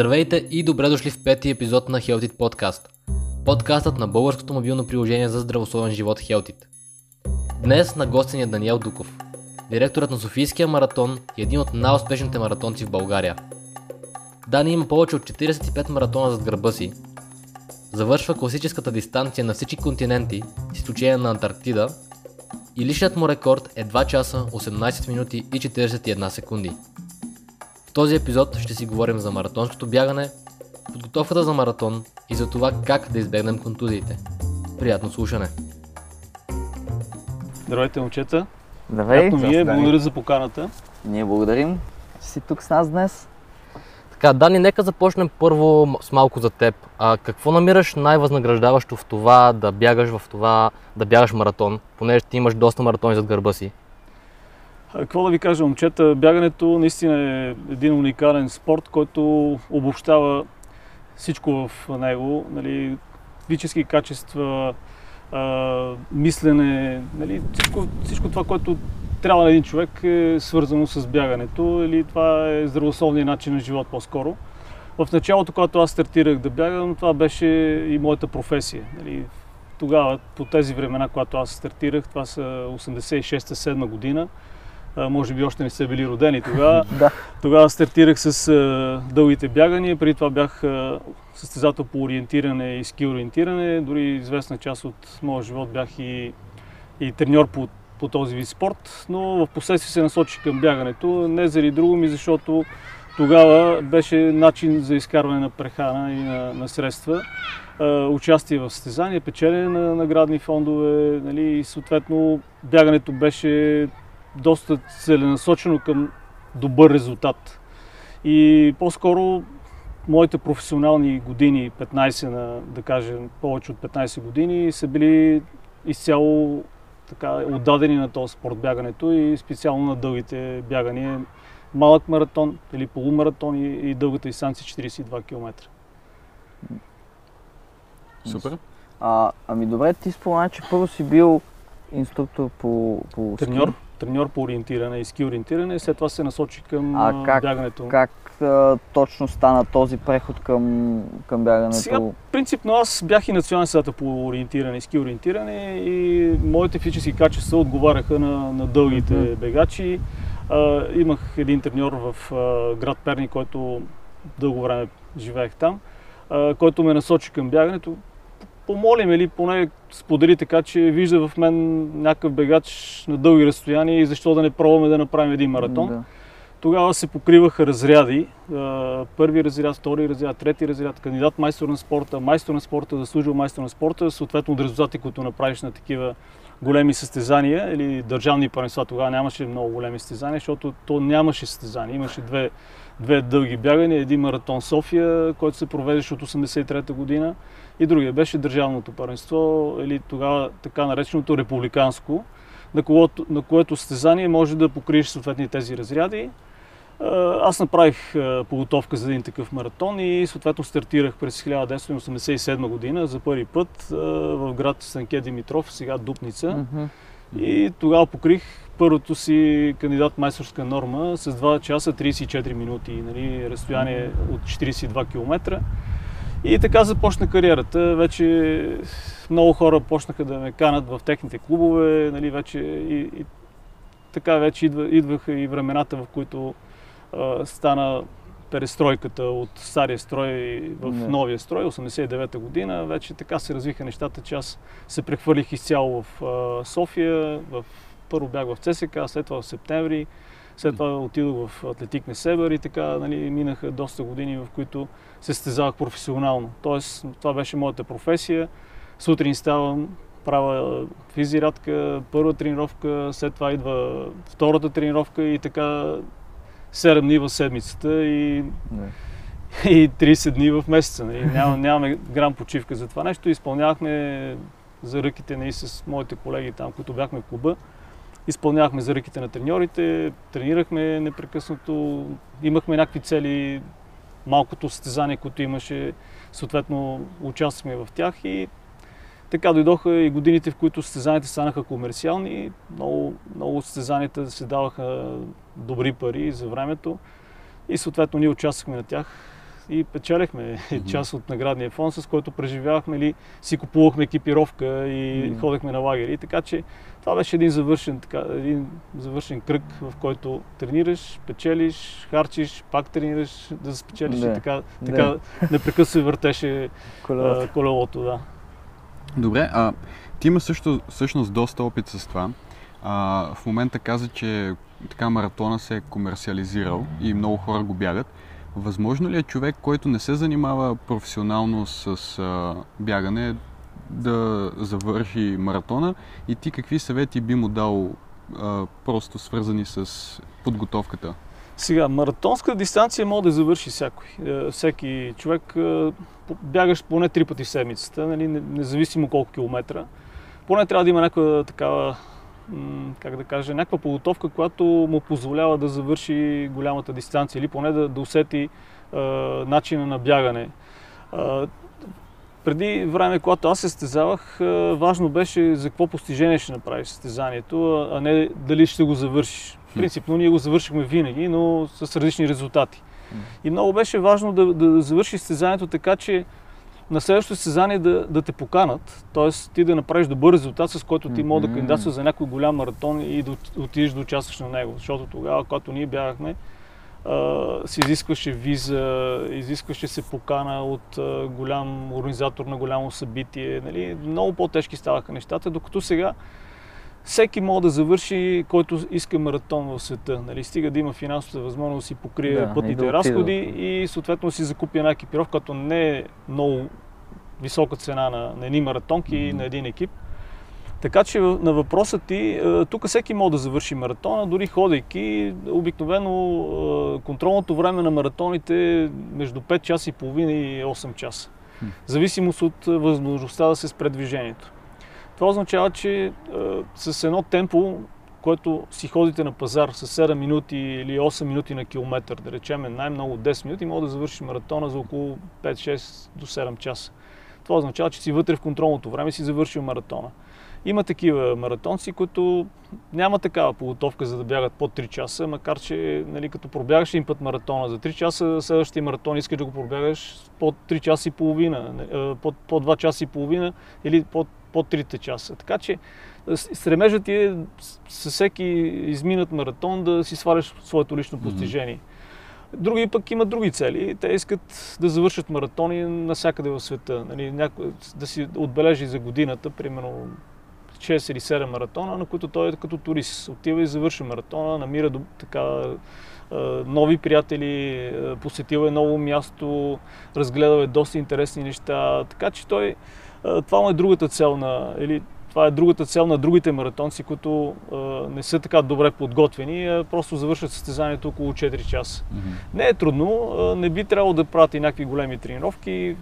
Здравейте и добре дошли в пети епизод на Healthit подкаст. Подкастът на българското мобилно приложение за здравословен живот Healthit. Днес на гостен е Даниел Дуков, директорът на Софийския маратон и един от най-успешните маратонци в България. Дани има повече от 45 маратона зад гърба си. Завършва класическата дистанция на всички континенти, с изключение на Антарктида, и личният му рекорд е 2 часа, 18 минути и 41 секунди. В този епизод ще си говорим за маратонското бягане, подготовката за маратон и за това как да избегнем контузиите. Приятно слушане! Здравейте, момчета! Здравейте! Благодаря за поканата. Ние благодарим, че си тук с нас днес. Така, Дани, нека започнем първо с малко за теб. Какво намираш най-възнаграждаващо в това да бягаш маратон, понеже ти имаш доста маратони зад гърба си? Какво да ви кажа, момчета, бягането наистина е един уникален спорт, който обобщава всичко в него, нали, физически качества, мислене, нали, всичко това, което трябва на един човек, е свързано с бягането, или това е здравословният начин на живот по-скоро. В началото, когато аз стартирах да бягам, това беше и моята професия. Нали. Тогава, по тези времена, когато аз стартирах, това са 86-7 година, може би още не са били родени тогава. Тогава стартирах с дългите бягания, преди това бях състезател по ориентиране и ски ориентиране, дори известна част от моя живот бях и треньор по този вид спорт, но в последствие се насочих към бягането, не заради друго ми, защото тогава беше начин за изкарване на прехрана и на средства, участие в състезания, печелене на наградни фондове, нали, и съответно бягането беше доста целенасочено към добър резултат. И по-скоро моите професионални години, 15 на, да кажем, повече от 15 години, са били изцяло така отдадени на този спорт бягането и специално на дългите бягания. Малък маратон или полумаратон и дългата дистанция 42 км. Супер. Ами добре, ти спомена, че първо си бил инструктор по ски. Треньор по ориентиране и ски ориентиране, след това се насочи към бягането. Как точно стана този преход към бягането? Сега, принципно, аз бях и национален състезател по ориентиране и ски ориентиране и моите физически качества отговаряха на дългите бегачи. Имах един треньор в град Перник, който дълго време живеех там, който ме насочи към бягането. Помоли ме, или поне сподели така, че вижда в мен някакъв бегач на дълги разстояния и защо да не пробваме да направим един маратон. Да. Тогава се покриваха разряди. Първи разряд, втори разряд, трети разряд, кандидат майстор на спорта, майстор на спорта, заслужил майстор на спорта, съответно от резултати, които направиш на такива големи състезания или държавни първенства. Тогава нямаше много големи състезания, защото то нямаше състезания. Имаше две дълги бягания, един маратон София, който се провеждаше от 1983 година, и другия беше държавното първенство, или тогава така нареченото републиканско, на което състезание може да покриеш съответни тези разряди. Аз направих подготовка за един такъв маратон и съответно стартирах през 1987 година за първи път в град Санкт Димитров, сега Дупница. И тогава покрих първото си кандидат майсторска норма с 2 часа 34 минути, нали, разстояние от 42 км. И така започна кариерата. Вече много хора почнаха да ме канат в техните клубове, нали, вече и така вече идваха и времената, в които стана перестройката от стария строй в новия строй, 1989 година. Вече така се развиха нещата, че аз се прехвърлих изцяло в София, първо бях в ЦСКА, след това в септември, след това отидох в Атлетик Несебър и така, нали, минаха доста години, в които се състезавах професионално. Тоест, това беше моята професия. Сутрин ставам, правя физирядка, първа тренировка, след това идва втората тренировка и така 7 дни в седмицата и 30 дни в месеца. Нямаме грам почивка за това нещо. Изпълнявахме за ръките и с моите колеги там, които бяхме в клуба. Изпълнявахме за ръките на треньорите, тренирахме непрекъснато, имахме някакви цели, малкото състезание, което имаше, съответно участвахме в тях и така дойдоха и годините, в които състезанията станаха комерциални. Много състезанията се даваха добри пари за времето и съответно ние участвахме на тях. и печелехме част от наградния фонд, с който преживявахме или си купувахме екипировка и ходехме на лагери. Така че това беше един завършен кръг, в който тренираш, печелиш, харчиш, пак тренираш, да спечелиш и така непрекъснато се въртеше колелото. Да. Добре, ти има също всъщност доста опит с това. В момента каза, че така маратона се е комерциализирал и много хора го бягат. Възможно ли е човек, който не се занимава професионално с бягане, да завърши маратона, и ти какви съвети би му дал, просто свързани с подготовката? Сега, маратонска дистанция може да завърши всеки човек. Бягаш поне 3 пъти в седмицата, нали, независимо колко километра. Поне трябва да има някаква такава, как да кажа, някаква подготовка, която му позволява да завърши голямата дистанция или поне да усети начина на бягане. Преди време, когато аз състезавах, важно беше за какво постижение ще направиш състезанието, а не дали ще го завършиш. Принципно ние го завършихме винаги, но с различни резултати. И много беше важно да завършиш състезанието така, че на следващото състезание да те поканат, т.е. ти да направиш добър резултат, с който ти може да кандидатстваш за някой голям маратон и да отидеш да участваш на него. Защото тогава, когато ние бягахме, се изискваше виза, изискваше се покана от голям организатор на голямо събитие. Нали? Много по-тежки ставаха нещата, докато сега всеки може да завърши, който иска маратон в света. Нали? Стига да има финансовата възможност да си покрие пътните разходи и съответно си закупи една екипировка, като не е много висока цена на едни маратонки и на един екип. Така че на въпроса ти, тук всеки може да завърши маратона, дори ходейки. Обикновено контролното време на маратоните е между 5 часа и половина и 8 часа. Зависимост от възможността да се спре движението. Това означава, че с едно темпо, което си ходите на пазар с 7 минути или 8 минути на километър, да речем най-много 10 минути, може да завърши маратона за около 5-6 до 7 часа. Това означава, че си вътре в контролното време си завършил маратона. Има такива маратонци, които няма такава подготовка за да бягат под 3 часа, макар че нали, като пробягаш един път маратона за 3 часа, следващия маратон искаш да го пробягаш под 3 часа и половина, под 2 часа и половина или под 3 часа. Така че стремежът ти е със всеки изминат маратон да си сваляш своето лично постижение. Други пък имат други цели. Те искат да завършат маратони навсякъде в света. Нали, да си отбележи за годината, примерно 6 или 7 маратона, на които той е като турист. Отива и завърши маратона, намира така нови приятели, посетил е ново място, разгледал е доста интересни неща. Така че той това е другата цел на другите маратонци, които не са така добре подготвени, просто завършат състезанието около 4 часа. Не е трудно, не би трябвало да прати някакви големи тренировки,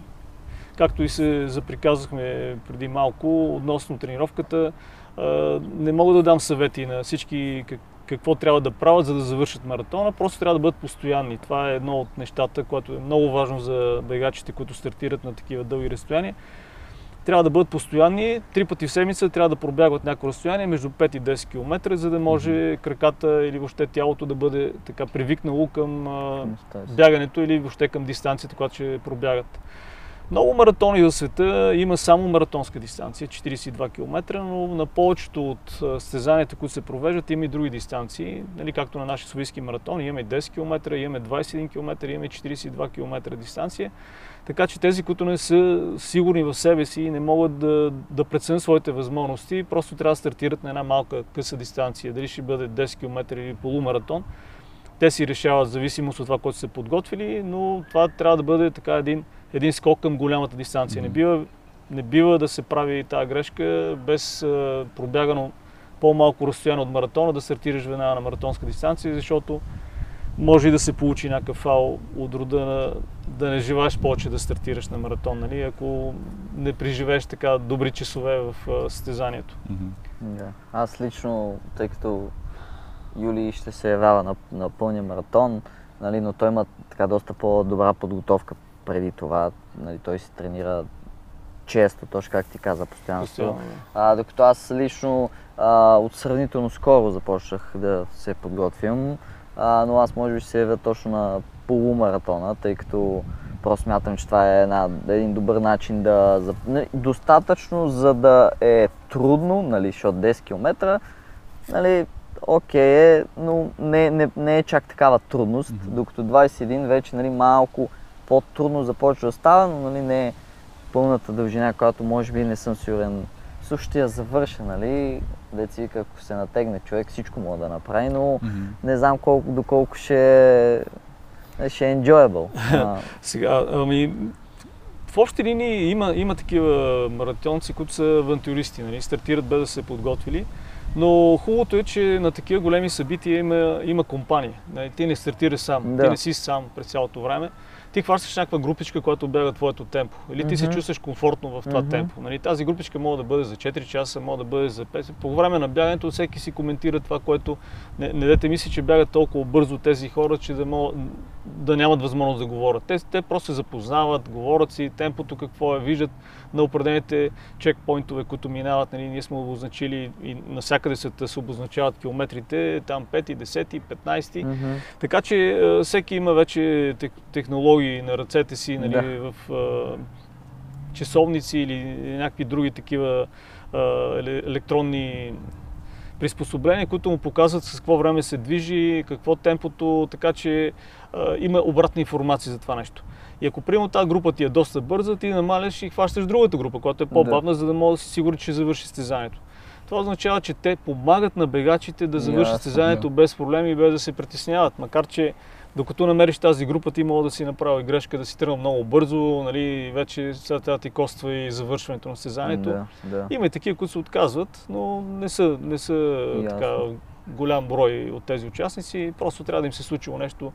както и се заприказахме преди малко относно тренировката. Не мога да дам съвети на всички какво трябва да правят, за да завършат маратона, просто трябва да бъдат постоянни. Това е едно от нещата, което е много важно за бегачите, които стартират на такива дълги разстояния. Трябва да бъдат постоянни, 3 пъти в седмица трябва да пробягват някакво разстояние между 5 и 10 км, за да може краката или въобще тялото да бъде така привикнало към бягането или въобще към дистанцията, която ще пробягат. Много маратони в света има само маратонска дистанция, 42 км, но на повечето от състезанията, които се провеждат, има и други дистанции. Нали, както на нашия Софийски маратон, имаме 10 км, имаме 21 км, имаме 42 км дистанция. Така че тези, които не са сигурни в себе си и не могат да преценят своите възможности, просто трябва да стартират на една малка къса дистанция, дали ще бъде 10 км или полумаратон. Те си решават в зависимост от това, което са подготвили, но това трябва да бъде така един скок към голямата дистанция. Не бива да се прави тази грешка без пробягано по-малко разстояние от маратона, да стартираш веднага на маратонска дистанция, защото може и да се получи някакъв фал от рода да не желаеш повече да стартираш на маратон, нали? Ако не преживееш така добри часове в състезанието. Аз лично, тъй като Юли ще се явява на пълния маратон, нали, но той има така доста по-добра подготовка преди това. Нали, той се тренира често, точно как ти каза, постоянно. Докато аз лично от сравнително скоро започнах да се подготвям, но аз може би ще се явя точно на полумаратона, тъй като Просто смятам, че това е един добър начин да... Достатъчно, за да е трудно, нали, защото 10 км, нали, окей е, но не е чак такава трудност, докато 21 вече, нали, малко по-трудно започва да става, но, нали, не е пълната дължина, която може би не съм сигурен. Също ще я завърша, нали, деци вика, ако се натегне човек, всичко може да направи, но не знам колко, доколко ще е enjoyable. Сега, в общи линии има такива маратонци, които са авантюристи, нали, стартират без да се подготвили, но хубавото е, че на такива големи събития има компания, нали, ти не стартираш сам, ти не си сам през цялото време. Ти хващаш някаква групичка, която бяга твоето темпо. Или ти се чувстваш комфортно в това темпо. Нали, тази групичка може да бъде за 4 часа, може да бъде за 5. По време на бягането всеки си коментира това, което... Не дете мисли, че бягат толкова бързо тези хора, че да нямат възможност да говорят. Те просто се запознават, говорят си, темпото какво е, виждат на определените чекпоинтове, които минават. Нали, ние сме обозначили и навсякъде се обозначават километрите, там 5, 10, 15. Така че всеки има вече технологии на ръцете си, нали, в часовници или някакви други такива електронни приспособления, които му показват с какво време се движи, какво темпото, така че има обратна информация за това нещо. И ако приема тази група ти е доста бърза, ти намаляш и хващаш другата група, която е по-бавна, за да може да си сигурен, че завърши състезанието. Това означава, че те помагат на бегачите да завършат състезанието без проблеми и без да се притесняват, макар че докато намериш тази група, ти мога да си направи грешка, да си тръгна много бързо, нали, вече сега тя ти коства и завършването на състезанието. Има и такива, които се отказват, но не са така голям брой от тези участници. Просто трябва да им се случило нещо,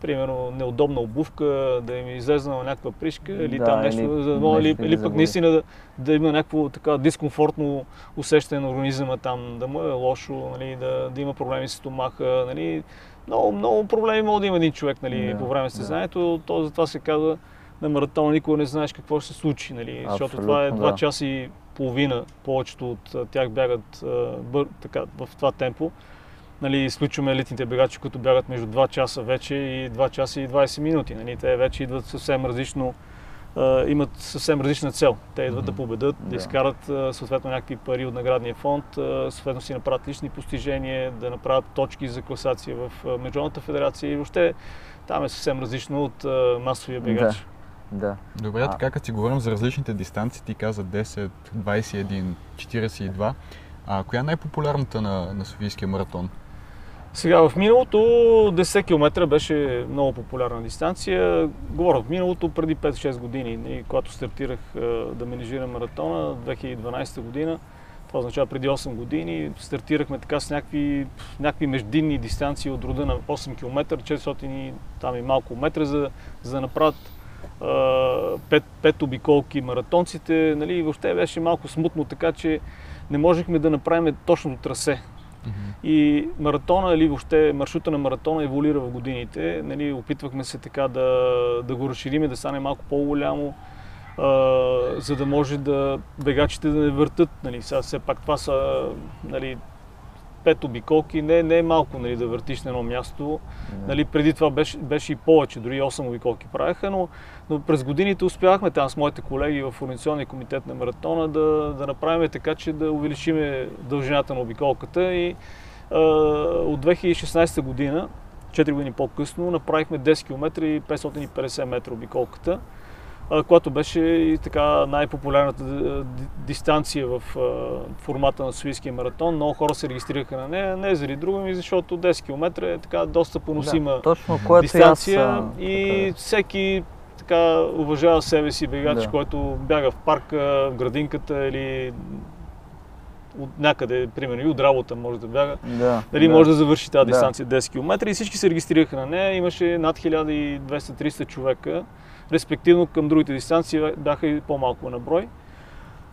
примерно неудобна обувка, да им излезнала някаква пришка или там нещо, или пък наистина да има някакво така дискомфортно усещане на организма там, да му е лошо, нали, да има проблеми с стомаха, нали. Много проблеми може да има един човек, нали, по време на състезанието, то затова се казва на маратона никога не знаеш какво ще се случи, нали, защото това е 2 часа и половина, повечето от тях бягат така, в това темпо. Нали, изключваме елитните бегачи, които бягат между 2 часа вече и 2 часа и 20 минути. Нали, те вече идват съвсем различно, имат съвсем различна цел. Те идват да победат, да изкарат съответно някакви пари от наградния фонд, съответно си направят лични постижения, да направят точки за класация в Международната федерация и въобще там е съвсем различно от масовия бегач. Добре, така като си говорим за различните дистанции, ти каза 10, 21, 42. А коя е най-популярната на Софийския маратон? Сега, в миналото 10 км беше много популярна дистанция. Говоря в миналото, преди 5-6 години, когато стартирах да менажирам маратона 2012 година, това означава преди 8 години, стартирахме така с някакви междинни дистанции от рода на 8 км, 400 там и малко метра, за да направят 5 обиколки маратонците. Нали, въобще беше малко смутно, така че не можехме да направим точното трасе. И маратона или въобще маршрута на маратона еволюира в годините. Нали, опитвахме се така да го разширим, да стане малко по-голямо, за да може да бегачите да не въртат. Нали, сега все пак това са, нали, 5 обиколки, не е малко, нали, да въртиш на едно място. Нали, преди това беше и повече, дори 8 обиколки правеха, но през годините успяхме там с моите колеги в Организационния комитет на маратона да направим така, че да увеличим дължината на обиколката и от 2016 година, 4 години по-късно, направихме 10 км и 550 метра обиколката, която беше и така най-популярната дистанция в формата на Софийския маратон. Много хора се регистрираха на нея, не заради друго, ми защото 10 км е така доста поносима дистанция и всеки така уважава себе си бегач, който бяга в парка, в градинката или от някъде, примерно и от работа може да бяга, дали може да завърши тази дистанция 10 км и всички се регистрираха на нея, имаше над 1200-300 човека. Респективно към другите дистанции бяха и по-малко на брой.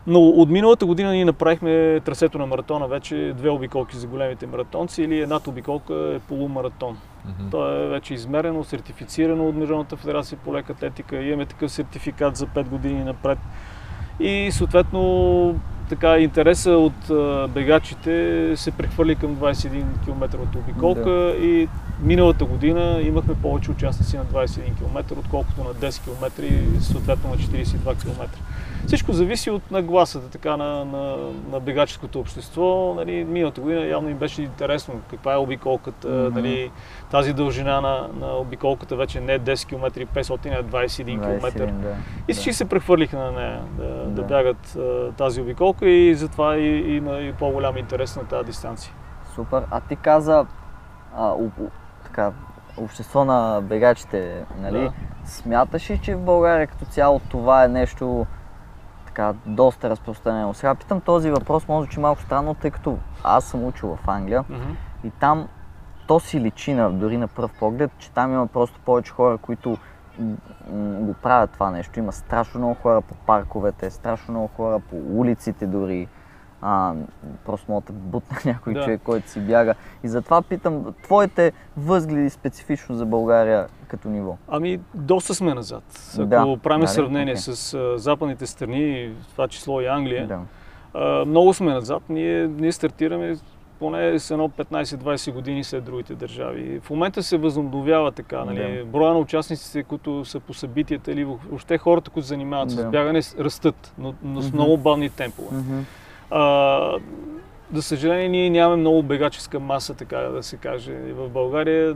Но от миналата година ние направихме трасето на маратона вече 2 обиколки за големите маратонци или едната обиколка е полумаратон. То е вече измерено, сертифицирано от Международната федерация по лека атлетика. Имаме такъв сертификат за 5 години напред. И съответно така интереса от бегачите се прехвърли към 21 км от обиколка и миналата година имахме повече участници на 21 км, отколкото на 10 км и съответно на 42 км. Всичко зависи от нагласата така, на бегаческото общество. Нали, миналата година явно им беше интересно каква е обиколката, нали, тази дължина на обиколката вече не е 10 км и 500, а 21 км. И всички се прехвърлиха на нея да бягат тази обиколка и затова има и по-голям интерес на тази дистанция. Супер. А ти каза общество на бегачите, нали? Да. Смяташ ли, че в България като цяло това е нещо така доста разпространено? Сега питам този въпрос, може да е малко странно, тъй като аз съм учил в Англия и там то си личи дори на пръв поглед, че там има просто повече хора, които го правят това нещо. Има страшно много хора по парковете, страшно много хора по улиците дори. Просто мога да бутна някой човек, който си бяга. И затова питам, твоите възгледи специфично за България като ниво? Ами, доста сме назад. Ако правим сравнение с западните страни, това число и Англия, много сме назад. Ние стартираме поне с едно 15-20 години след другите държави. В момента се възобновява така. Нали? Броя на участниците, които са по събитията или въобще хората, които занимават с бягане, растат, но с много бавни темпове. За съжаление, ние нямаме много бегаческа маса, така да се каже. В България,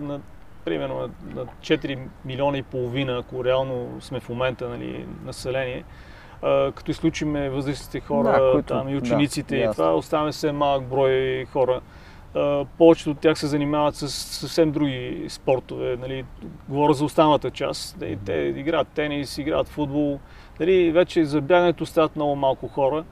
примерно на 4 милиона и половина, ако реално сме в момента, нали, население, като изключиме възрастните хора, там и учениците и това, оставаме все малък брой хора. Повечето от тях се занимават с съвсем други спортове, нали, говоря за останалата част. Те играят тенис, играят футбол, нали, вече за бягането стават много малко хора.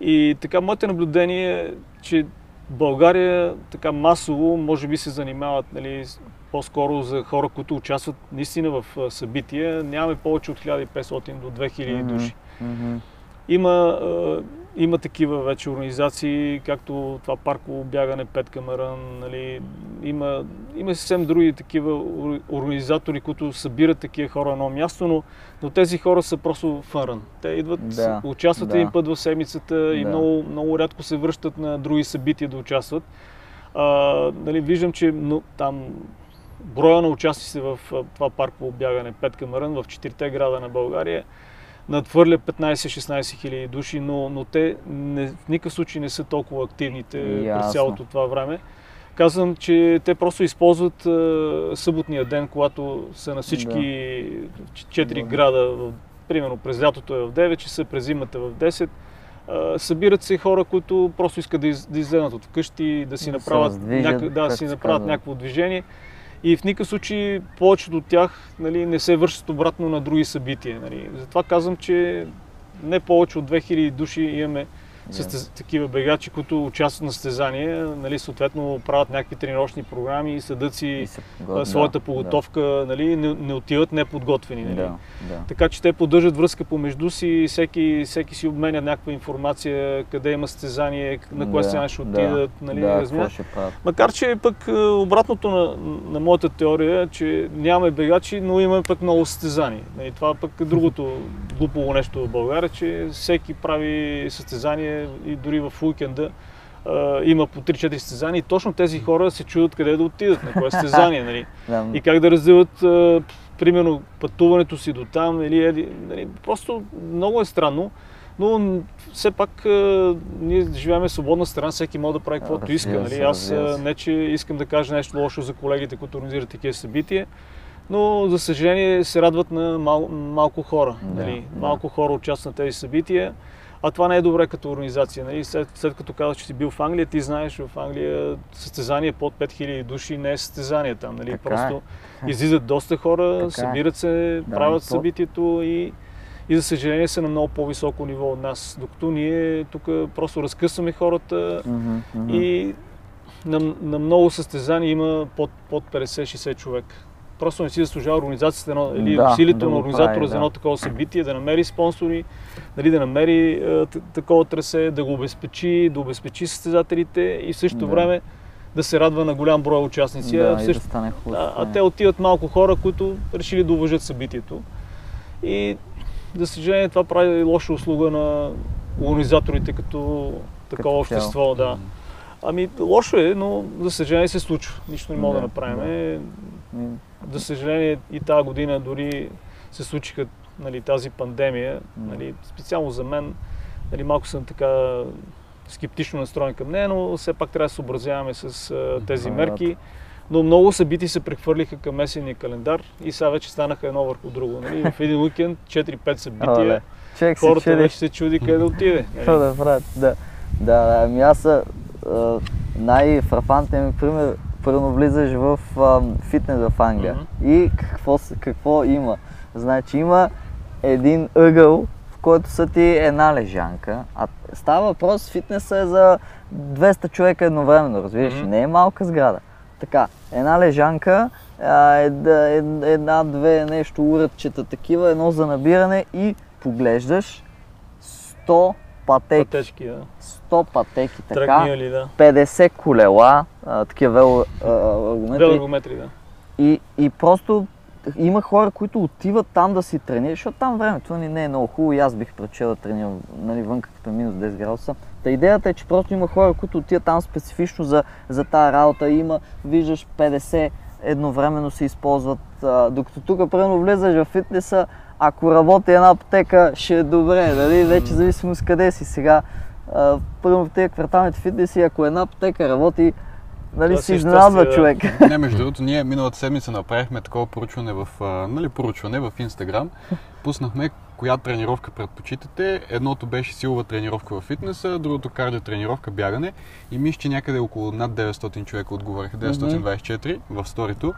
И така, моите наблюдение е, че България така масово може би се занимават, нали, по-скоро за хора, които участват наистина в събития. Нямаме повече от 1500 до 2000 души. Има такива вече организации, както това парково бягане, Петка Мърън, нали, има съвсем други такива организатори, които събират такива хора на едно място, но тези хора са просто фърън. Те идват, участват един път в седмицата и много, много рядко се връщат на други събития да участват. Нали, виждам, че там броя на участници в това парково бягане, Петка Мърън, в 4-те града на България, надхвърля 15-16 хиляди души, но те в никакъв случай не са толкова активните през цялото това време. Казвам, че те просто използват съботния ден, когато са на всички 4 града, примерно през лятото е в 9 часа, през зимата в 10. Събират се хора, които просто искат да излезнат от къщи, да си направят някакво движение. И в никакъв случай повечето от тях, нали, не се вършат обратно на други събития. Нали. Затова казвам, че не повече от 2000 души имаме с такива бегачи, които участват на състезания, нали, съответно правят някакви тренировъчни програми, съдат си своята подготовка, нали, не отиват неподготвени. Нали. Така че те поддържат връзка помежду си, всеки си обменя някаква информация, къде има състезание, на кое състезание ще отидат, нали, макар че пък обратното на моята теория е, че нямаме бегачи, но имаме пък много състезания. Нали. Това пък е другото глупаво нещо в България, че всеки прави състезание и дори в уикенда има по 3-4 състезания и точно тези хора се чудят къде да отидат, на кое състезание, нали? И как да разделят примерно пътуването си до там, или, нали? Просто много е странно, но все пак ние живеем в свободна страна, всеки може да прави каквото иска, нали? Аз не че искам да кажа нещо лошо за колегите, които организират такива събития, но за съжаление се радват на малко хора, нали? Малко хора участват на тези събития. А това не е добре като организация. Нали? След като казах, че си бил в Англия, ти знаеш, в Англия състезание под 5000 души не е състезание там. Нали? Просто излизат доста хора, събират се, правят събитието и за съжаление са на много по-високо ниво от нас. Докато ние тук просто разкъсваме хората и на много състезания има под 50-60 човека. Просто не си заслужава организацията или усилието на организатора за едно такова събитие, да намери спонсори, нали, да намери такова трасе, да го обезпечи, да обезпечи състезателите и в същото време да се радва на голям брой участници. А те отиват малко хора, които решили да уважат събитието. И за съжаление това прави лоша услуга на колонизаторите като общество. Да. Ами, лошо е, но за съжаление се случва. Нищо не мога да направим. За съжаление и тази година дори се случиха тази пандемия. Специално за мен, малко съм така скептично настроен към нея, но все пак трябва да се съобразяваме с тези мерки. Но много събития се прехвърлиха към месенния календар и сега вече станаха едно върху друго. Нали? В един уикенд 4-5 събития, хората вече се чуди къде да отиде. Нали? Да, брат, да. Да, ами аз най-фрапантният ми пример, първо влизаш в фитнес в Англия. И какво има? Значи има един ъгъл, в който са ти една лежанка. А става въпрос, фитнеса е за 200 човека едновременно, разбираш, не е малка сграда. Така, една лежанка, една-две нещо уредчета такива, едно за набиране и поглеждаш 100 пътеки. Пътечки, да. 100 пътеки, така, тръгнили, да. 50 колела, такива велогометри, да. И просто има хора, които отиват там да си тренират, защото там времето не е много хубаво и аз бих предпочел да тренирам вънка като минус 10 градуса. Та идеята е, че просто има хора, които отиват там специфично за тази работа и има, виждаш, 50 едновременно се използват. Докато тук, примерно, влезаш в фитнеса, ако работи една аптека, ще е добре, дали? Вече зависимо с къде си сега. Примерно в тези кварталните фитнеси, ако една аптека работи, нали, си изненадва човек. Не, между другото, ние миналата седмица направихме такова проучване в Инстаграм. Пуснахме коя тренировка предпочитате. Едното беше силова тренировка в фитнеса, другото кардио тренировка, бягане. И мисля, че някъде около над 900 човека отговаряха, 924 в сторито.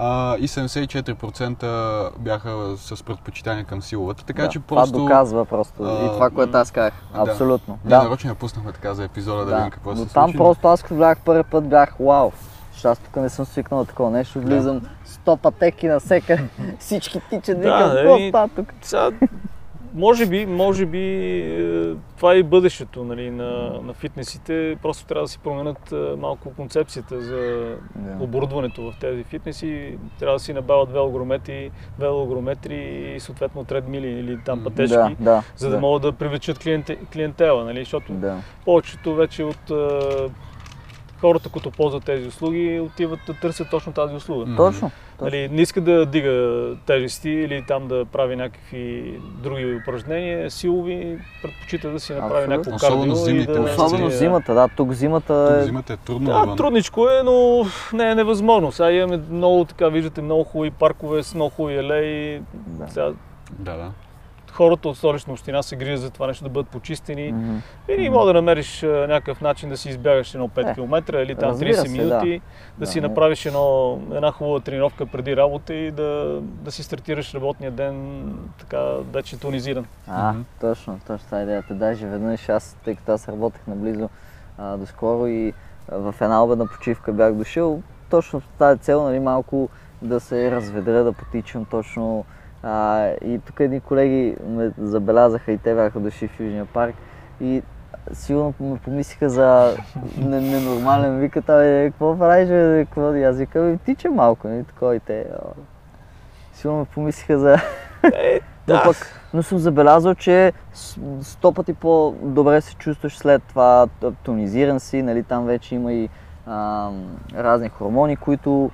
И 74% бяха с предпочитание към силовата, така че просто... Това доказва просто и това, което аз казах, абсолютно. Да. Ние нарочно я пуснахме така за епизода, да видим какво се случи. Но там просто аз като бях първи път, бях вау, защото аз тук не съм свикнал такова нещо, влизам 100 пътеки на всека, всички тичат, викам, какво става тук? Може би това е и бъдещето, нали, на фитнесите. Просто трябва да си променят малко концепцията за оборудването в тези фитнеси. Трябва да си набавят велогрометри и съответно тредмили или там пътечки, за да могат да привлечат клиентела. Нали, защото повечето вече от хората, които ползват тези услуги, отиват да търсят точно тази услуга. Точно. Нали, не иска да дига тежести или там да прави някакви други упражнения, силови, предпочита да си направи някакво кардио. Особено зимата, да, тук зимата е... Тук зимата е трудно. Да, трудничко е, но не е невъзможно. Сега имаме много, така виждате, много хубави паркове с много хубави алеи. Да. Хората от Столична община се грижат за това нещо да бъдат почистени. Или може да намериш някакъв начин да си избягаш едно 5 км или там 30 минути, да си направиш една хубава тренировка преди работа и да си стартираш работния ден така вече тонизиран. Точно това е идеята. Даже веднъж аз, тъй като аз работех наблизо доскоро и в една обедна почивка бях дошъл, точно в тази цел, нали, малко да се разведря, да потичам точно. И тук едни колеги ме забелязаха и те бяха дошли в Южния парк и сигурно ме помислиха за ненормален, викат, какво правиш, какво? И аз викам, тича малко, не такова и те. Сигурно ме помислиха за... Но съм забелязал, че 100 пъти по-добре се чувстваш след това, тонизиран си, нали, там вече има и разни хормони, които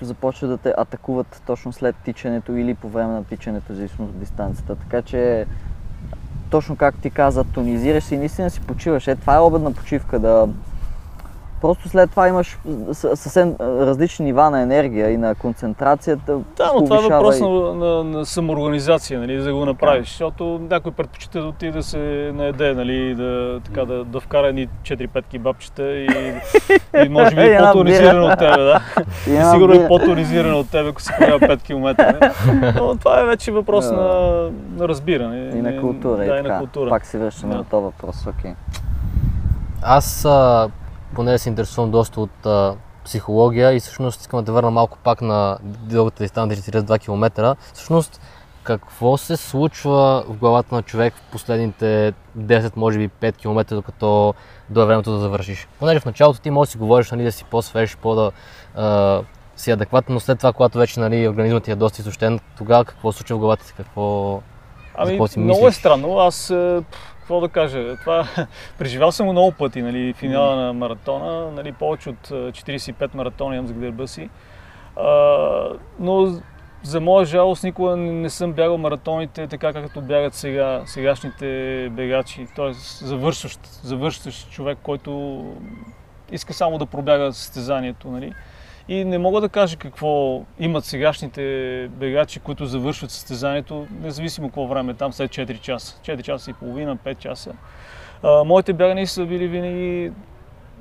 започват да те атакуват точно след тичането или по време на тичането, зависимо от дистанцията. Така че, точно както ти каза, тонизираш си и наистина си почиваш. Това е обедна почивка. Просто след това имаш съвсем различни нива на енергия и на концентрацията. Да, но това е въпрос на самоорганизация, нали, за да го направиш. Защото някой предпочита да отиде да се наеде, нали, да вкара едни 4-5 кебабчета и може би е по-тонизирано от тебе, да. И сигурно е по-тонизирано от тебе, ако си поява 5 км. Но това е вече въпрос на разбиране. И на култура. Да, и на култура. Пак се връщаме на този въпрос. Аз поне се интересувам доста от психология и всъщност искам да върна малко пак на дългата дистанция 42 км. Всъщност, какво се случва в главата на човек в последните 10, може би 5 км, докато до времето да завършиш? Понеже в началото ти може да си говориш, нали, да си по-свеж, да си адекватен, но след това, когато вече, нали, организмът ти е доста изтощен, тогава какво се случва в главата си? Какво си мислиш? Много е странно. Аз какво да кажа, това преживял съм го много пъти, нали, финала на маратона, нали, повече от 45 маратона имам за гърба си. Но за моя жалост никога не съм бягал маратоните така, както бягат сега, сегашните бегачи, т.е. завършващ човек, който иска само да пробяга състезанието, нали. И не мога да кажа какво имат сегашните бегачи, които завършват състезанието, независимо какво време, там след 4 часа, 4 часа и половина, 5 часа. Моите бягания са били винаги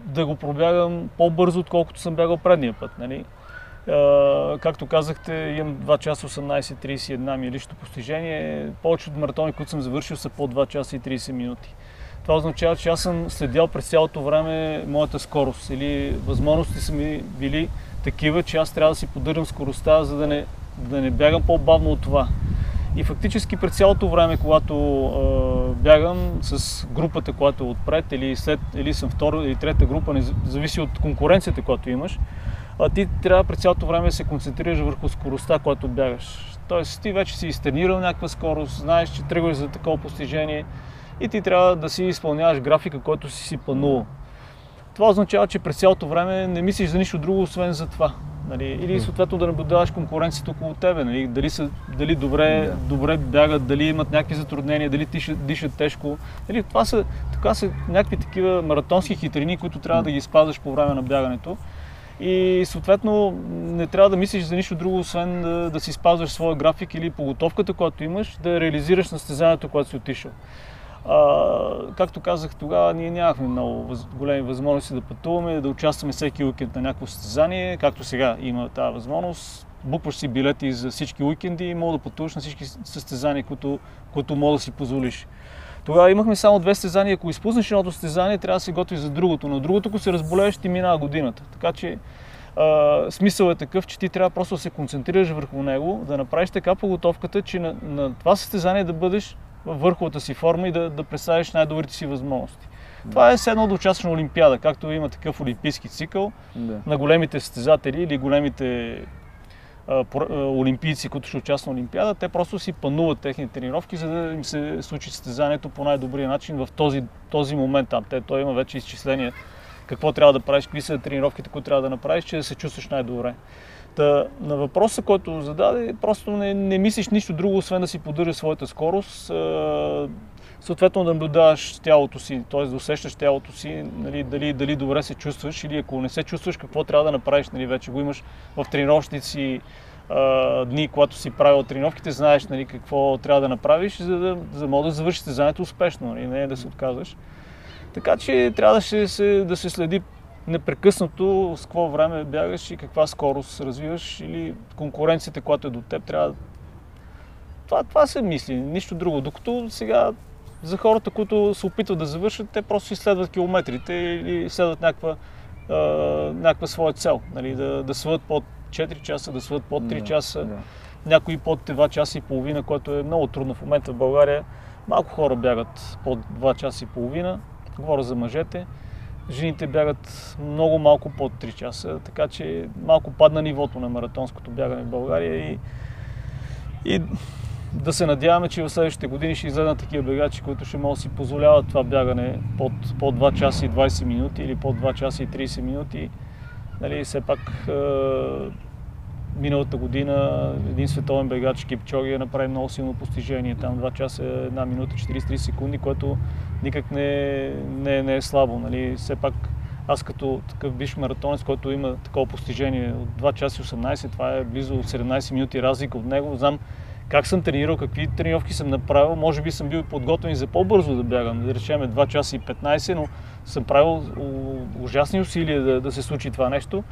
да го пробягам по-бързо, отколкото съм бягал предния път. Нали? Както казахте, имам 2 часа 18:31 ми е личното постижение. Повече от маратони, които съм завършил, са по 2 часа и 30 минути. Това означава, че аз съм следял през цялото време моята скорост или възможности са ми били такива, че аз трябва да си поддържам скоростта, за да не бягам по-бавно от това. И фактически през цялото време, когато бягам с групата, която е отпред, или съм втора или трета група, не зависи от конкуренцията, която имаш, ти трябва през цялото време да се концентрираш върху скоростта, която бягаш. Тоест ти вече си изтренирал някаква скорост, знаеш, че тръгваш за такова постижение и ти трябва да си изпълняваш графика, който си планувал. Това означава, че през цялото време не мислиш за нищо друго, освен за това. Нали? Или съответно да наблюдаваш конкуренцията около тебе. Нали? Дали добре бягат, дали имат някакви затруднения, дали дишат тежко. Нали? Това са, някакви такива маратонски хитрини, които трябва да ги спазваш по време на бягането. И съответно не трябва да мислиш за нищо друго, освен да си спазваш своя график или подготовката, която имаш, да реализираш състезанието, което си отишъл. Както казах, тогава ние нямахме много големи възможности да пътуваме, да участваме всеки уикенд на някакво състезание, както сега има тази възможност. Букваш си билети за всички уикенди и мога да пътуваш на всички състезания, които мога да си позволиш. Тогава имахме само 2 състезания, ако изпуснеш едното състезание, трябва да се готвиш за другото, но другото, ако се разболееш, ти минава годината. Така че смисъл е такъв, че ти трябва просто да се концентрираш върху него, да направиш така подготовката, че на това състезание да бъдеш във върховата си форма и да представиш най-добрите си възможности. Да. Това е все едно да участваш на Олимпиада, както има такъв олимпийски цикъл на големите състезатели или големите олимпийци, които ще участват на Олимпиада, те просто си пануват техните тренировки, за да им се случи състезанието по най-добрия начин в този момент там. Той има вече изчисление какво трябва да правиш, какви са тренировките, които трябва да направиш, че да се чувстваш най-добре. На въпроса, който зададе, просто не мислиш нищо друго, освен да си поддържаш своята скорост, съответно да наблюдаваш тялото си, т.е. да усещаш тялото си, нали, дали добре се чувстваш или ако не се чувстваш, какво трябва да направиш, нали, вече го имаш в тренировъчните си дни, когато си правил тренировките, знаеш, нали, какво трябва да направиш, за да може да завършиш състезанието успешно, нали, не да се отказваш. Така че трябва да се следи непрекъснато с какво време бягаш и каква скорост развиваш или конкуренцията, която е до теб, трябва. Това се мисли, нищо друго. Докато сега за хората, които се опитват да завършат, те просто изследват километрите или следват някаква своя цел. Нали? Да свъдат под 4 часа, да свъдат под 3 часа, някои под 2 часа и половина, което е много трудно в момента в България. Малко хора бягат под 2 часа и половина, говоря за мъжете. Жените бягат много малко под 3 часа, така че малко падна нивото на маратонското бягане в България и да се надяваме, че в следващите години ще излезнат такива бегачи, които ще могат да си позволяват това бягане под 2 часа и 20 минути или под 2 часа и 30 минути. Нали, все пак миналата година един световен бегач Кипчоги е направи много силно постижение. Там 2 часа, 1 минута, 43 секунди, което никак не е слабо. Нали? Все пак аз като такъв биш маратонец, който има такова постижение от 2 часа и 18, това е близо 17 минути разлика от него. Знам как съм тренирал, какви тренировки съм направил. Може би съм бил подготвен за по-бързо да бягам, да речем 2 часа и 15, но съм правил ужасни усилия да се случи това нещо.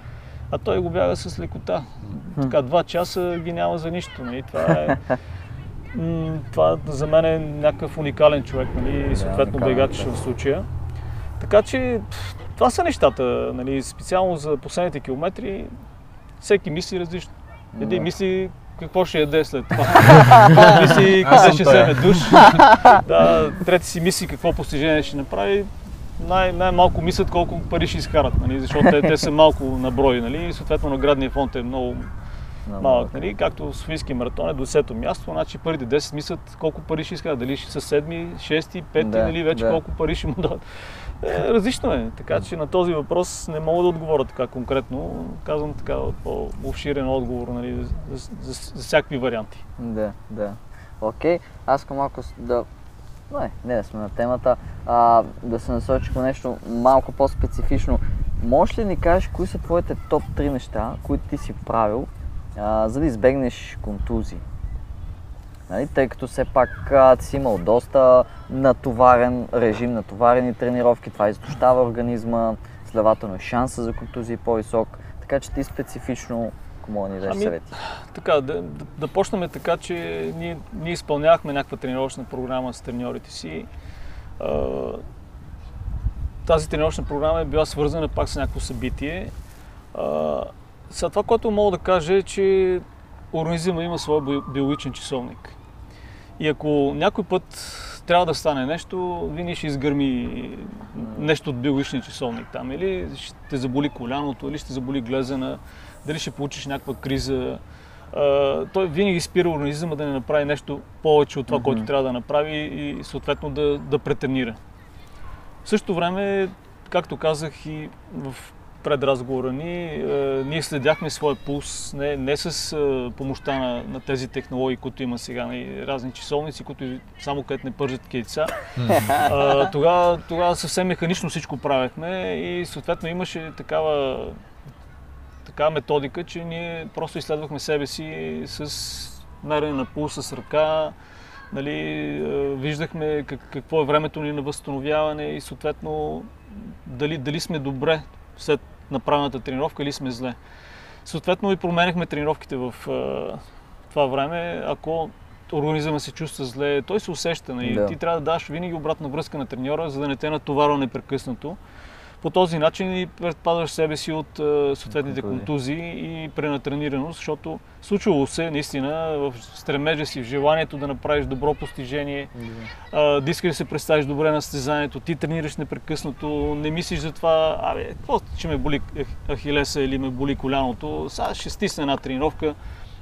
А той го бяга с лекота. Така 2 часа ги няма за нищо. Нали? Това за мен е някакъв уникален човек, нали? И съответно бегач в случая. Така че това са нещата. Нали? Специално за последните километри всеки мисли различно. Един мисли какво ще яде след това. Той мисли къде ще вземе душ. Трети си мисли какво постижение ще направи. Най-малко мислят колко пари ще изкарат, нали? Защото те са малко на брой, нали? Съответно наградния фонд е много малък, нали? Както Софийския маратон е до 10-то място, значи първите 10 мислят колко пари ще искат, дали ще са 7, 6, 5, нали, вече колко пари ще му дадат. Различно е, така че на този въпрос не мога да отговоря така конкретно, казвам така по-обширен отговор, нали, за всякакви варианти. Да. Окей, аз към малко не да сме на темата, да се насочи към нещо малко по-специфично. Можеш ли да ни кажеш кои са твоите топ 3 неща, които ти си правил, за да избегнеш контузии? Нали? Тъй като все пак си имал доста натоварен режим, натоварени тренировки, това изтощава организма, следователно шанса за контузии по-висок, така че ти специфично мога да ни дадеш съвети. Така, да почнем така, че ние изпълнявахме някаква тренировъчна програма с треньорите си. Тази тренировъчна програма е била свързана пак с някакво събитие. Сега това, което мога да кажа е, че организма има своя биологичен часовник. И ако някой път трябва да стане нещо, винаги ще изгърми нещо от биологичния часовник там. Или ще те заболи коляното, или ще те заболи глезена, дали ще получиш някаква криза. Той винаги спира организма да не направи нещо повече от това, което трябва да направи и съответно да претренира. В същото време, както казах и в предразговора ни, ние следяхме своя пулс, не с помощта на тези технологии, които има сега, разни часовници, които само където не пържат кейца. Тогава съвсем механично всичко правехме и съответно имаше такава методика, че ние просто изследвахме себе си с мерене на пулс, с ръка. Нали, виждахме какво е времето ни на възстановяване и съответно дали сме добре след направената тренировка или сме зле. Съответно и променяхме тренировките в това време. Ако организъмът се чувства зле, той се усеща и ти трябва да даш винаги обратна връзка на треньора, за да не те натоварва непрекъснато. По този начин и предпазваш себе си от съответните контузии и пренатренираност, защото случвало се наистина в стремежа си, в желанието да направиш добро постижение, да искаш да се представиш добре на състезанието, ти тренираш непрекъснато, не мислиш за това, какво ще ме боли ахилеса или ме боли коляното, сега ще стисна една тренировка,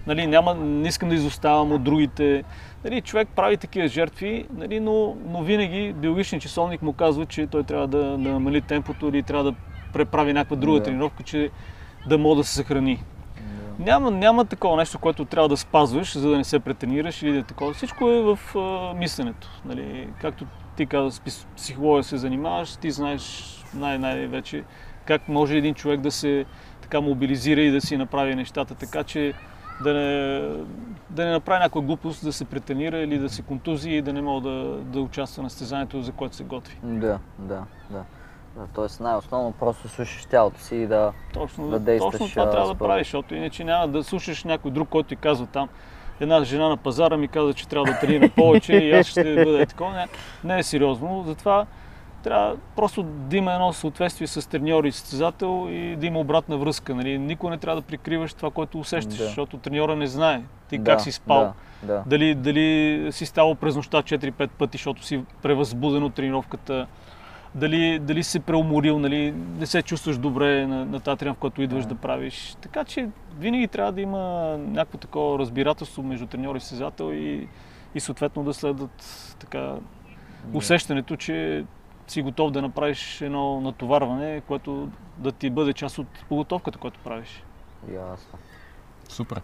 нали, не искам да изоставам от другите. Нали, човек прави такива жертви, нали, но винаги биологичният часовник му казва, че той трябва да намали темпото или трябва да преправи някаква друга тренировка, че да може да се съхрани. Няма такова нещо, което трябва да спазваш, за да не се претренираш или да такова. Всичко е в мисленето. Нали. Както ти казваш, с психология се занимаваш, ти знаеш най-вече как може един човек да се мобилизира и да си направи нещата, така че да не направи някаква глупост, да се претренира или да се контузи и да не мога да участва на състезанието, за което се готви. Да. Тоест най-основно просто слушаш тялото си и да действаш. Точно това трябва да правиш, защото иначе няма да слушаш някой друг, който ти казва там. Една жена на пазара ми каза, че трябва да тренира повече и аз ще бъда такова. Не е сериозно, затова трябва просто да има едно съответствие с треньор и състезател и да има обратна връзка. Нали? Никой не трябва да прикриваш това, което усещаш, защото треньора не знае ти как си спал. Дали си ставал през нощта 4-5 пъти, защото си превъзбуден от тренировката. Дали си преуморил, нали? Не се чувстваш добре на тази тренировка, която идваш да правиш. Така че винаги трябва да има някакво такова разбирателство между треньор и състезател и съответно да следват усещането, че си готов да направиш едно натоварване, което да ти бъде част от подготовката, която правиш. Ясно. Супер.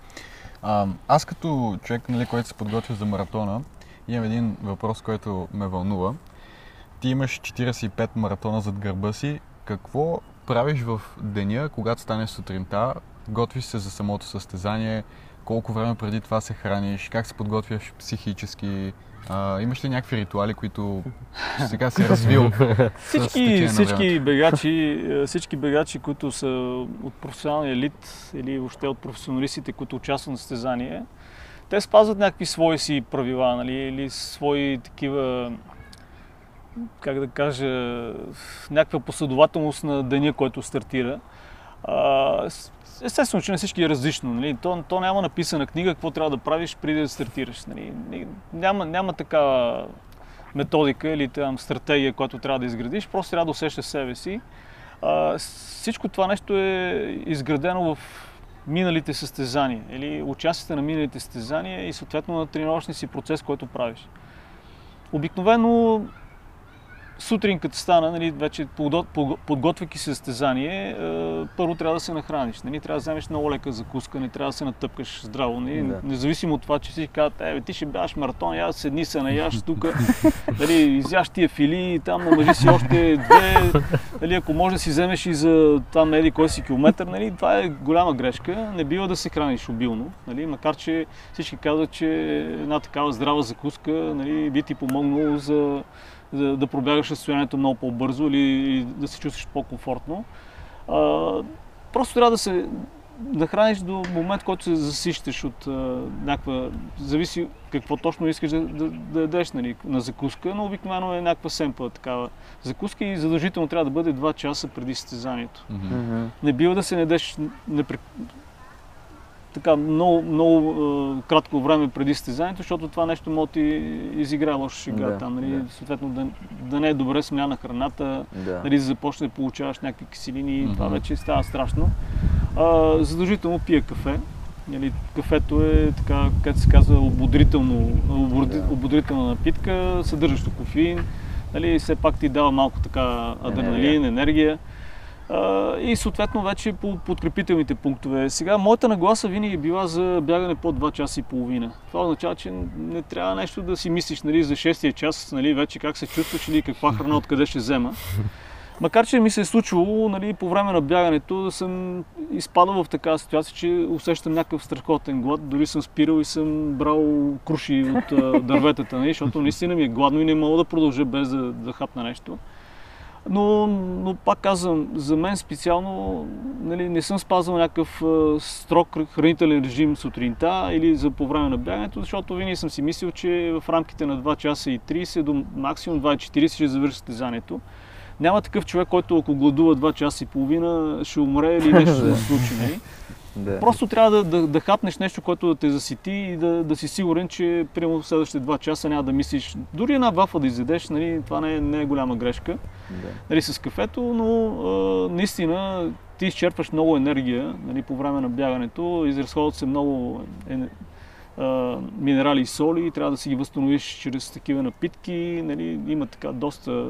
Аз като човек, който се подготвя за маратона, имам един въпрос, който ме вълнува. Ти имаш 45 маратона зад гърба си. Какво правиш в деня, когато станеш сутринта? Готвиш се за самото състезание? Колко време преди това се храниш? Как се подготвяш психически? Имаш ли някакви ритуали, които сега си развил? Всички бегачи, които са от професионалния елит или въобще от професионалистите, които участват на състезание, те спазват някакви свои си правила, нали? Или свои такива, как да кажа, някаква последователност на деня, който стартира. Естествено, че не всички е различно. Нали? То няма написана книга, какво трябва да правиш преди да стартираш. Нали? Няма такава методика или стратегия, която трябва да изградиш, просто трябва да усещаш себе си. Всичко това нещо е изградено в миналите състезания или участите на миналите състезания и съответно на тренировъчния си процес, който правиш. Обикновено сутрин като стана, нали, вече подготвяйки се състезание, първо трябва да се нахраниш. Нали, трябва да вземеш много лека закуска, не трябва да се натъпкаш здраво. Нали, да. Независимо от това, че си казват, ти ще бягаш маратон, я седни се наяш тук, нали, изяш тия фили, там намажи си още две, нали, ако може да си вземеш и за там еди кой си километър, нали, това е голяма грешка. Не бива да се храниш обилно, нали, макар че всички казват, че една такава здрава закуска, нали, би ти помогнало за да пробягаш разстоянието много по-бързо или да се чувстваш по-комфортно. Просто трябва да се нахраниш до момент, който се засищаш от някаква... Зависи какво точно искаш да ядеш, нали, на закуска, но обикновено е някаква семпла такава закуска и задължително трябва да бъде 2 часа преди състезанието. Mm-hmm. Не бива да се ядеш така много кратко време преди състезанието, защото това нещо може да ти изиграе лошо шега, там, нали, съответно да не е добре смяна храната, нали, започне да получаваш някакви киселини и това вече става страшно. Задължително пия кафе. Нали, кафето е така, както се казва, ободрителна напитка, съдържащо кофеин, нали, все пак ти дава малко така адреналин, енергия. И съответно вече по подкрепителните пунктове. Сега моята нагласа винаги е била за бягане по 2 часа и половина. Това означава, че не трябва нещо да си мислиш, нали, за 6-тия час, нали, вече как се чувстваш или каква храна откъде ще взема. Макар че ми се е случило, нали, по време на бягането да съм изпадал в такава ситуация, че усещам някакъв страхотен глад, дори съм спирал и съм брал круши от дърветата, нали, защото наистина ми е гладно и не мога да продължа без да хапна нещо. Но пак казвам, за мен специално, нали, не съм спазвал някакъв строг хранителен режим сутринта или за по време на бягането, защото винаги съм си мислил, че в рамките на 2 часа и 30 до максимум 2:40 ще завърши състезанието. Няма такъв човек, който ако гладува 2 часа и половина ще умре или нещо ще се случи. Нали? Да. Просто трябва да хапнеш нещо, което да те засити и да си сигурен, че прямо в следващите 2 часа няма да мислиш. Дори една вафа да изядеш, нали, това не е голяма грешка, нали, с кафето, но наистина ти изчерпваш много енергия, нали, по време на бягането, изразходват се много минерали и соли и трябва да си ги възстановиш чрез такива напитки, нали, има така доста...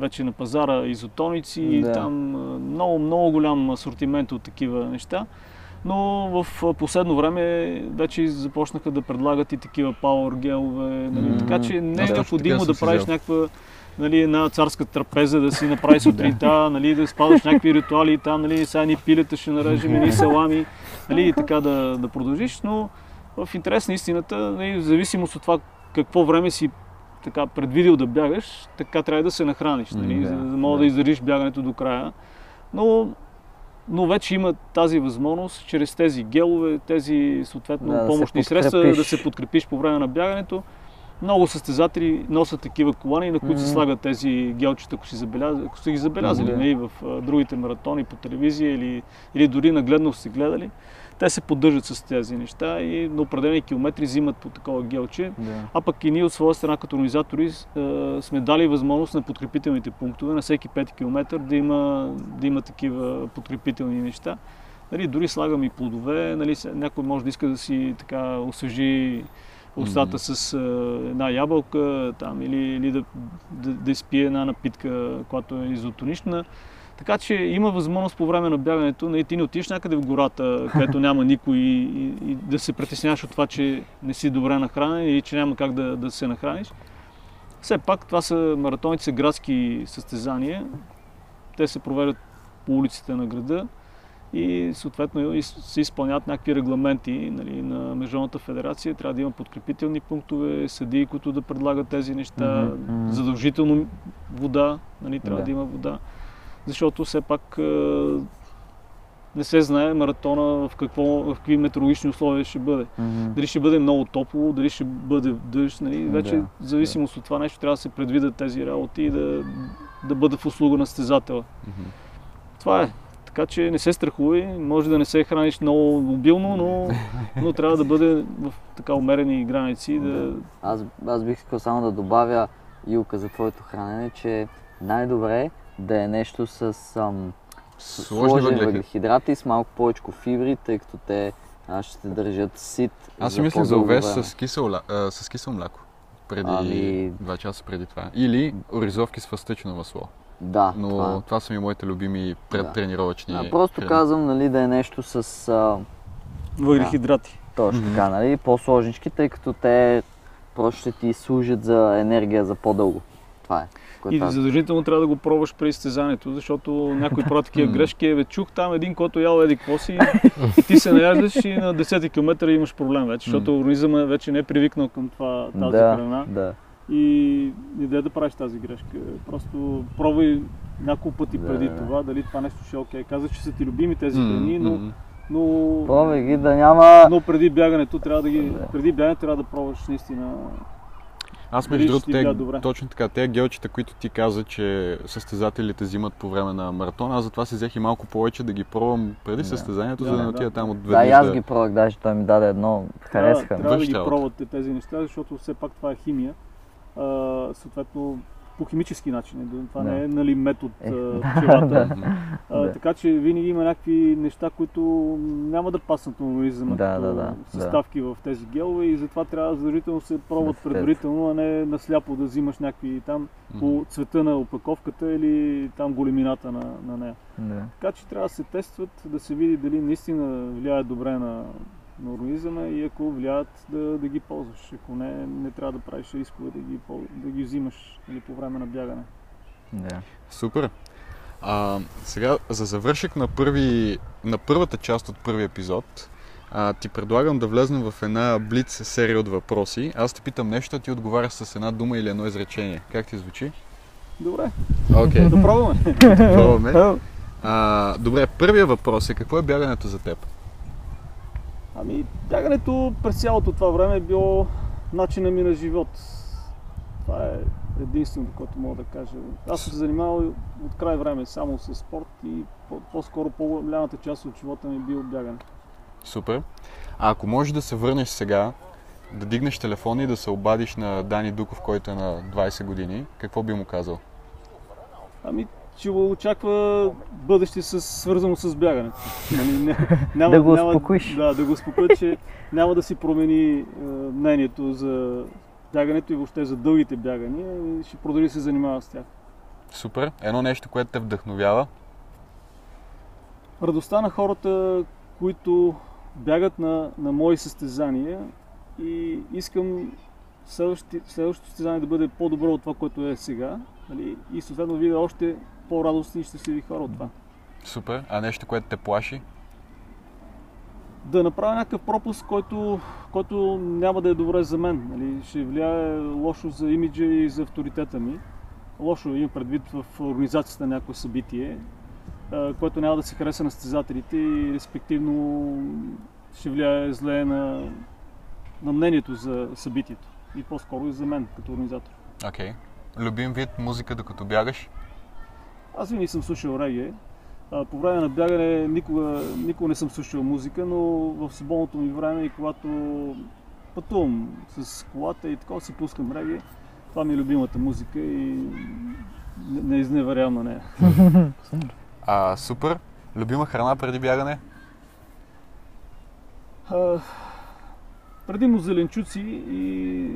вече на пазара изотоници, там много голям асортимент от такива неща. Но в последно време вече започнаха да предлагат и такива power гелове, нали, така че не е необходимо да правиш някаква, нали, една царска трапеза, да си направиш сутринта, нали, да спазваш някакви ритуали там, нали, сега ни пилета ще нарежем, ни салами, нали, и така да продължиш, но в интерес на истината, нали, в зависимост от това какво време си така предвидил да бягаш, така трябва да се нахраниш, нали, за да мога да издържиш бягането до края. Но вече има тази възможност, чрез тези гелове, тези съответно помощни средства, да се подкрепиш по време на бягането. Много състезатели носят такива колани, на които се слагат тези гелчета, ако сте ги забелязали, нали, в другите маратони по телевизия или дори нагледно сте гледали. Те се поддържат с тези неща и на определени километри взимат по такова гелче. А пък и ние от своя страна като организатори сме дали възможност на подкрепителните пунктове на всеки 5 км да има такива подкрепителни неща. Нали, дори слагам и плодове, нали, някой може да иска да си така освежи устата с една ябълка там, или да изпие една напитка, която е изотонична. Така че има възможност по време на бягането, нали, ти не отидеш някъде в гората, където няма никой и да се притесняваш от това, че не си добре нахранен или че няма как да се нахраниш. Все пак това са маратоните, са градски състезания. Те се проведат по улиците на града и съответно се изпълняват някакви регламенти, нали, на Международната федерация. Трябва да има подкрепителни пунктове, съдии, които да предлагат тези неща, задължително вода, нали, трябва да има вода. Защото все пак не се знае маратона в какви метеорологични условия ще бъде. Дали ще бъде много топло, дали ще бъде дъжд, нали? Вече в зависимост от това нещо трябва да се предвидят тези работи и да бъдат в услуга на състезателя. Това е. Така че не се страхувай, може да не се храниш много обилно, но трябва да бъде в така умерени граници. Аз бих искал само да добавя, Илка, за твоето хранене, че най-добре да е нещо с сложни въглехидрати с малко повече фибри, тъй като те ще те държат сит. Аз си мислих за овес с кисело мляко преди 2 часа преди това. Или оризовки с фъстъчно масло. Да, но това са ми моите любими предтренировъчни храни. Просто казвам, нали, да е нещо с въглехидрати. Точно така, нали, по-сложнички, тъй като те просто ще ти служат за енергия за по-дълго. Това е. И задължително трябва да го пробваш при състезанието, защото някои правят такива грешки. Бе, чух там един, който ял еди какво си, ти се наяждаш и на 10 км имаш проблем вече, защото организъмът вече не е привикнал към това, тази храна. Да. И не дай да правиш тази грешка. Просто пробвай няколко пъти преди това, дали това нещо ще е окей. Казах, че са ти любими тези храни, но пробвай ги да няма... Но преди бягането трябва да ги... Преди бягането трябва да пробваш наистина. Аз между другото, точно така, тези гелчета, които ти каза, че състезателите взимат по време на маратон, аз затова си взех и малко повече да ги пробвам преди състезанието, за да не отида там от веднъж. Да, и аз ги пробвах, даже той ми даде едно, харесха. Трябва да ги пробвате тези неща, защото все пак това е химия. Съответно, по химически начин. Това не е, нали, метод пчелата. Така че винаги има някакви неща, които няма да паснат на организма съставки в тези гелове и затова трябва задължително се пробват предварително, а не насляпо да взимаш някакви там по цвета на опаковката или там големината на нея. Така че трябва да се тестват, да се види дали наистина влияят добре на организъма и ако влияят да ги ползваш. Ако не трябва да правиш рискове да ги взимаш или по време на бягане. Да. Супер! Сега за завършек на първата част от първи епизод ти предлагам да влезнем в една блиц серия от въпроси. Аз те питам нещо, а ти отговаряш с една дума или едно изречение. Как ти звучи? Добре. Okay. Да пробваме. Добре, първият въпрос е: какво е бягането за теб? Ами, бягането през цялото това време е било начина ми на живот. Това е единственото, което мога да кажа. Аз съм се занимавал от край време само с спорт и по-скоро по-голямата част от живота ми е било бягане. Супер. А ако можеш да се върнеш сега, да дигнеш телефона и да се обадиш на Дани Дуков, който е на 20 години, какво би му казал? Ами, ще го очаква бъдеще свързано с бягането. Да го успокоиш. Да го успокоя, че няма да си промени мнението за бягането и въобще за дългите бягания и ще продължи да се занимава с тях. Супер. Едно нещо, което те вдъхновява? Радостта на хората, които бягат на мои състезания и искам следващото състезание да бъде по-добро от това, което е сега. И съответно видя още по-радостни и щастливи хора от това. Супер. А нещо, което те плаши? Да направя някакъв пропуск, който няма да е добре за мен. Нали? Ще влияе лошо за имиджа и за авторитета ми. Лошо има предвид в организацията на някое събитие, което няма да се хареса на състезателите и респективно ще влияе зле на мнението за събитието. И по-скоро и за мен като организатор. Okay. Любим вид музика докато бягаш? Аз винаги съм слушал реге. По време на бягане никога не съм слушал музика, но в свободното ми време и когато пътувам с колата и така си пускам реге, това ми е любимата музика и не изневарявам на нея. Супер! Любима храна преди бягане? Предимно зеленчуци и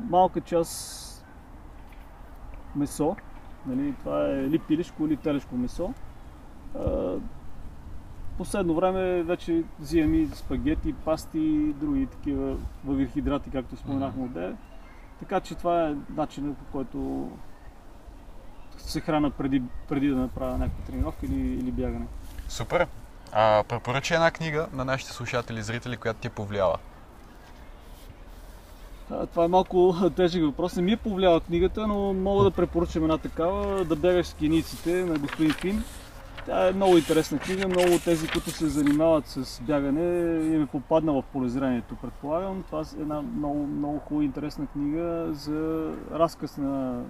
малка част месо, нали, това е или пилешко, или телешко месо. Последно време вече взимам и спагети, пасти и други такива въглехидрати, както споменахме отдея. Така че това е начинът, по който се храна преди да направя някаква тренировка или бягане. Супер! Препоръчай една книга на нашите слушатели и зрители, която ти е повлияла. Това е малко тежък въпрос. Не ми е повлияла книгата, но мога да препоръчам една такава, "Да бягаш с кенийците" на господин Фин. Тя е много интересна книга, много от тези, които се занимават с бягане, им е попаднала в полезрението, предполагам. Това е една много, много хубава, интересна книга за разказ на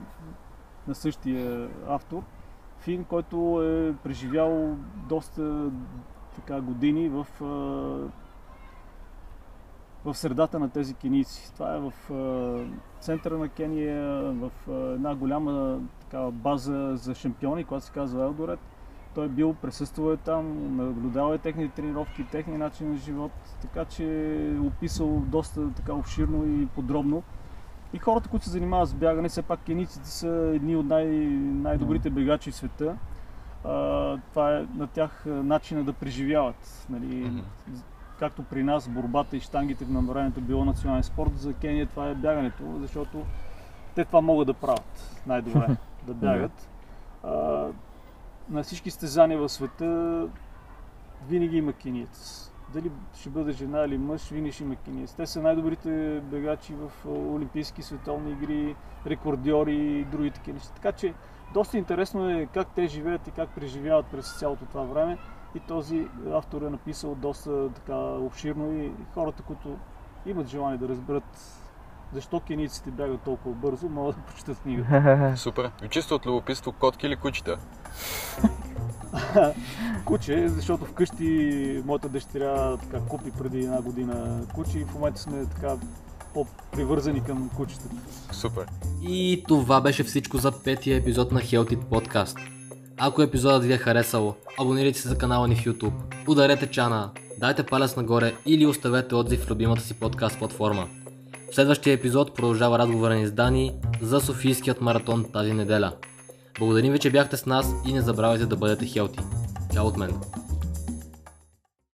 същия автор. Фин, който е преживял доста години в средата на тези кенийци. Това е в центъра на Кения, в една голяма база за шампиони, която се казва Елдорет. Той бил, присъствал е там, наблюдавал е техни тренировки, техния начин на живот, така че е описал доста така обширно и подробно. И хората, които се занимават с бягане, все пак кенийците са едни от най-добрите бегачи в света. Това е на тях начина да преживяват. Нали? Както при нас борбата и щангите в намерението било национален спорт, за Кения това е бягането, защото те това могат да правят най-добре, да бягат. На всички стезания в света винаги има кениец. Дали ще бъде жена или мъж, винаги ще има кениец. Те са най-добрите бегачи в олимпийски, световни игри, рекордьори и други такива неща. Така че доста интересно е как те живеят и как преживяват през цялото това време. И този автор е написал доста така обширно и хората, които имат желание да разберат защо кенийците бягат толкова бързо, могат да прочитат книгата. Супер. И чисто от любопитство, котки или кучета? Куче, защото вкъщи моята дъщеря така купи преди една година куче и в момента сме така по-привързани към кучетата. Супер. И това беше всичко за петия епизод на Healthit Podcast. Ако епизодът ви е харесал, абонирайте се за канала ни в YouTube, ударете чана, дайте палец нагоре или оставете отзив в любимата си подкаст платформа. В следващия епизод продължава разговора ни с Дани за Софийският маратон тази неделя. Благодарим ви, че бяхте с нас и не забравяйте да бъдете хелти. Чао от мен!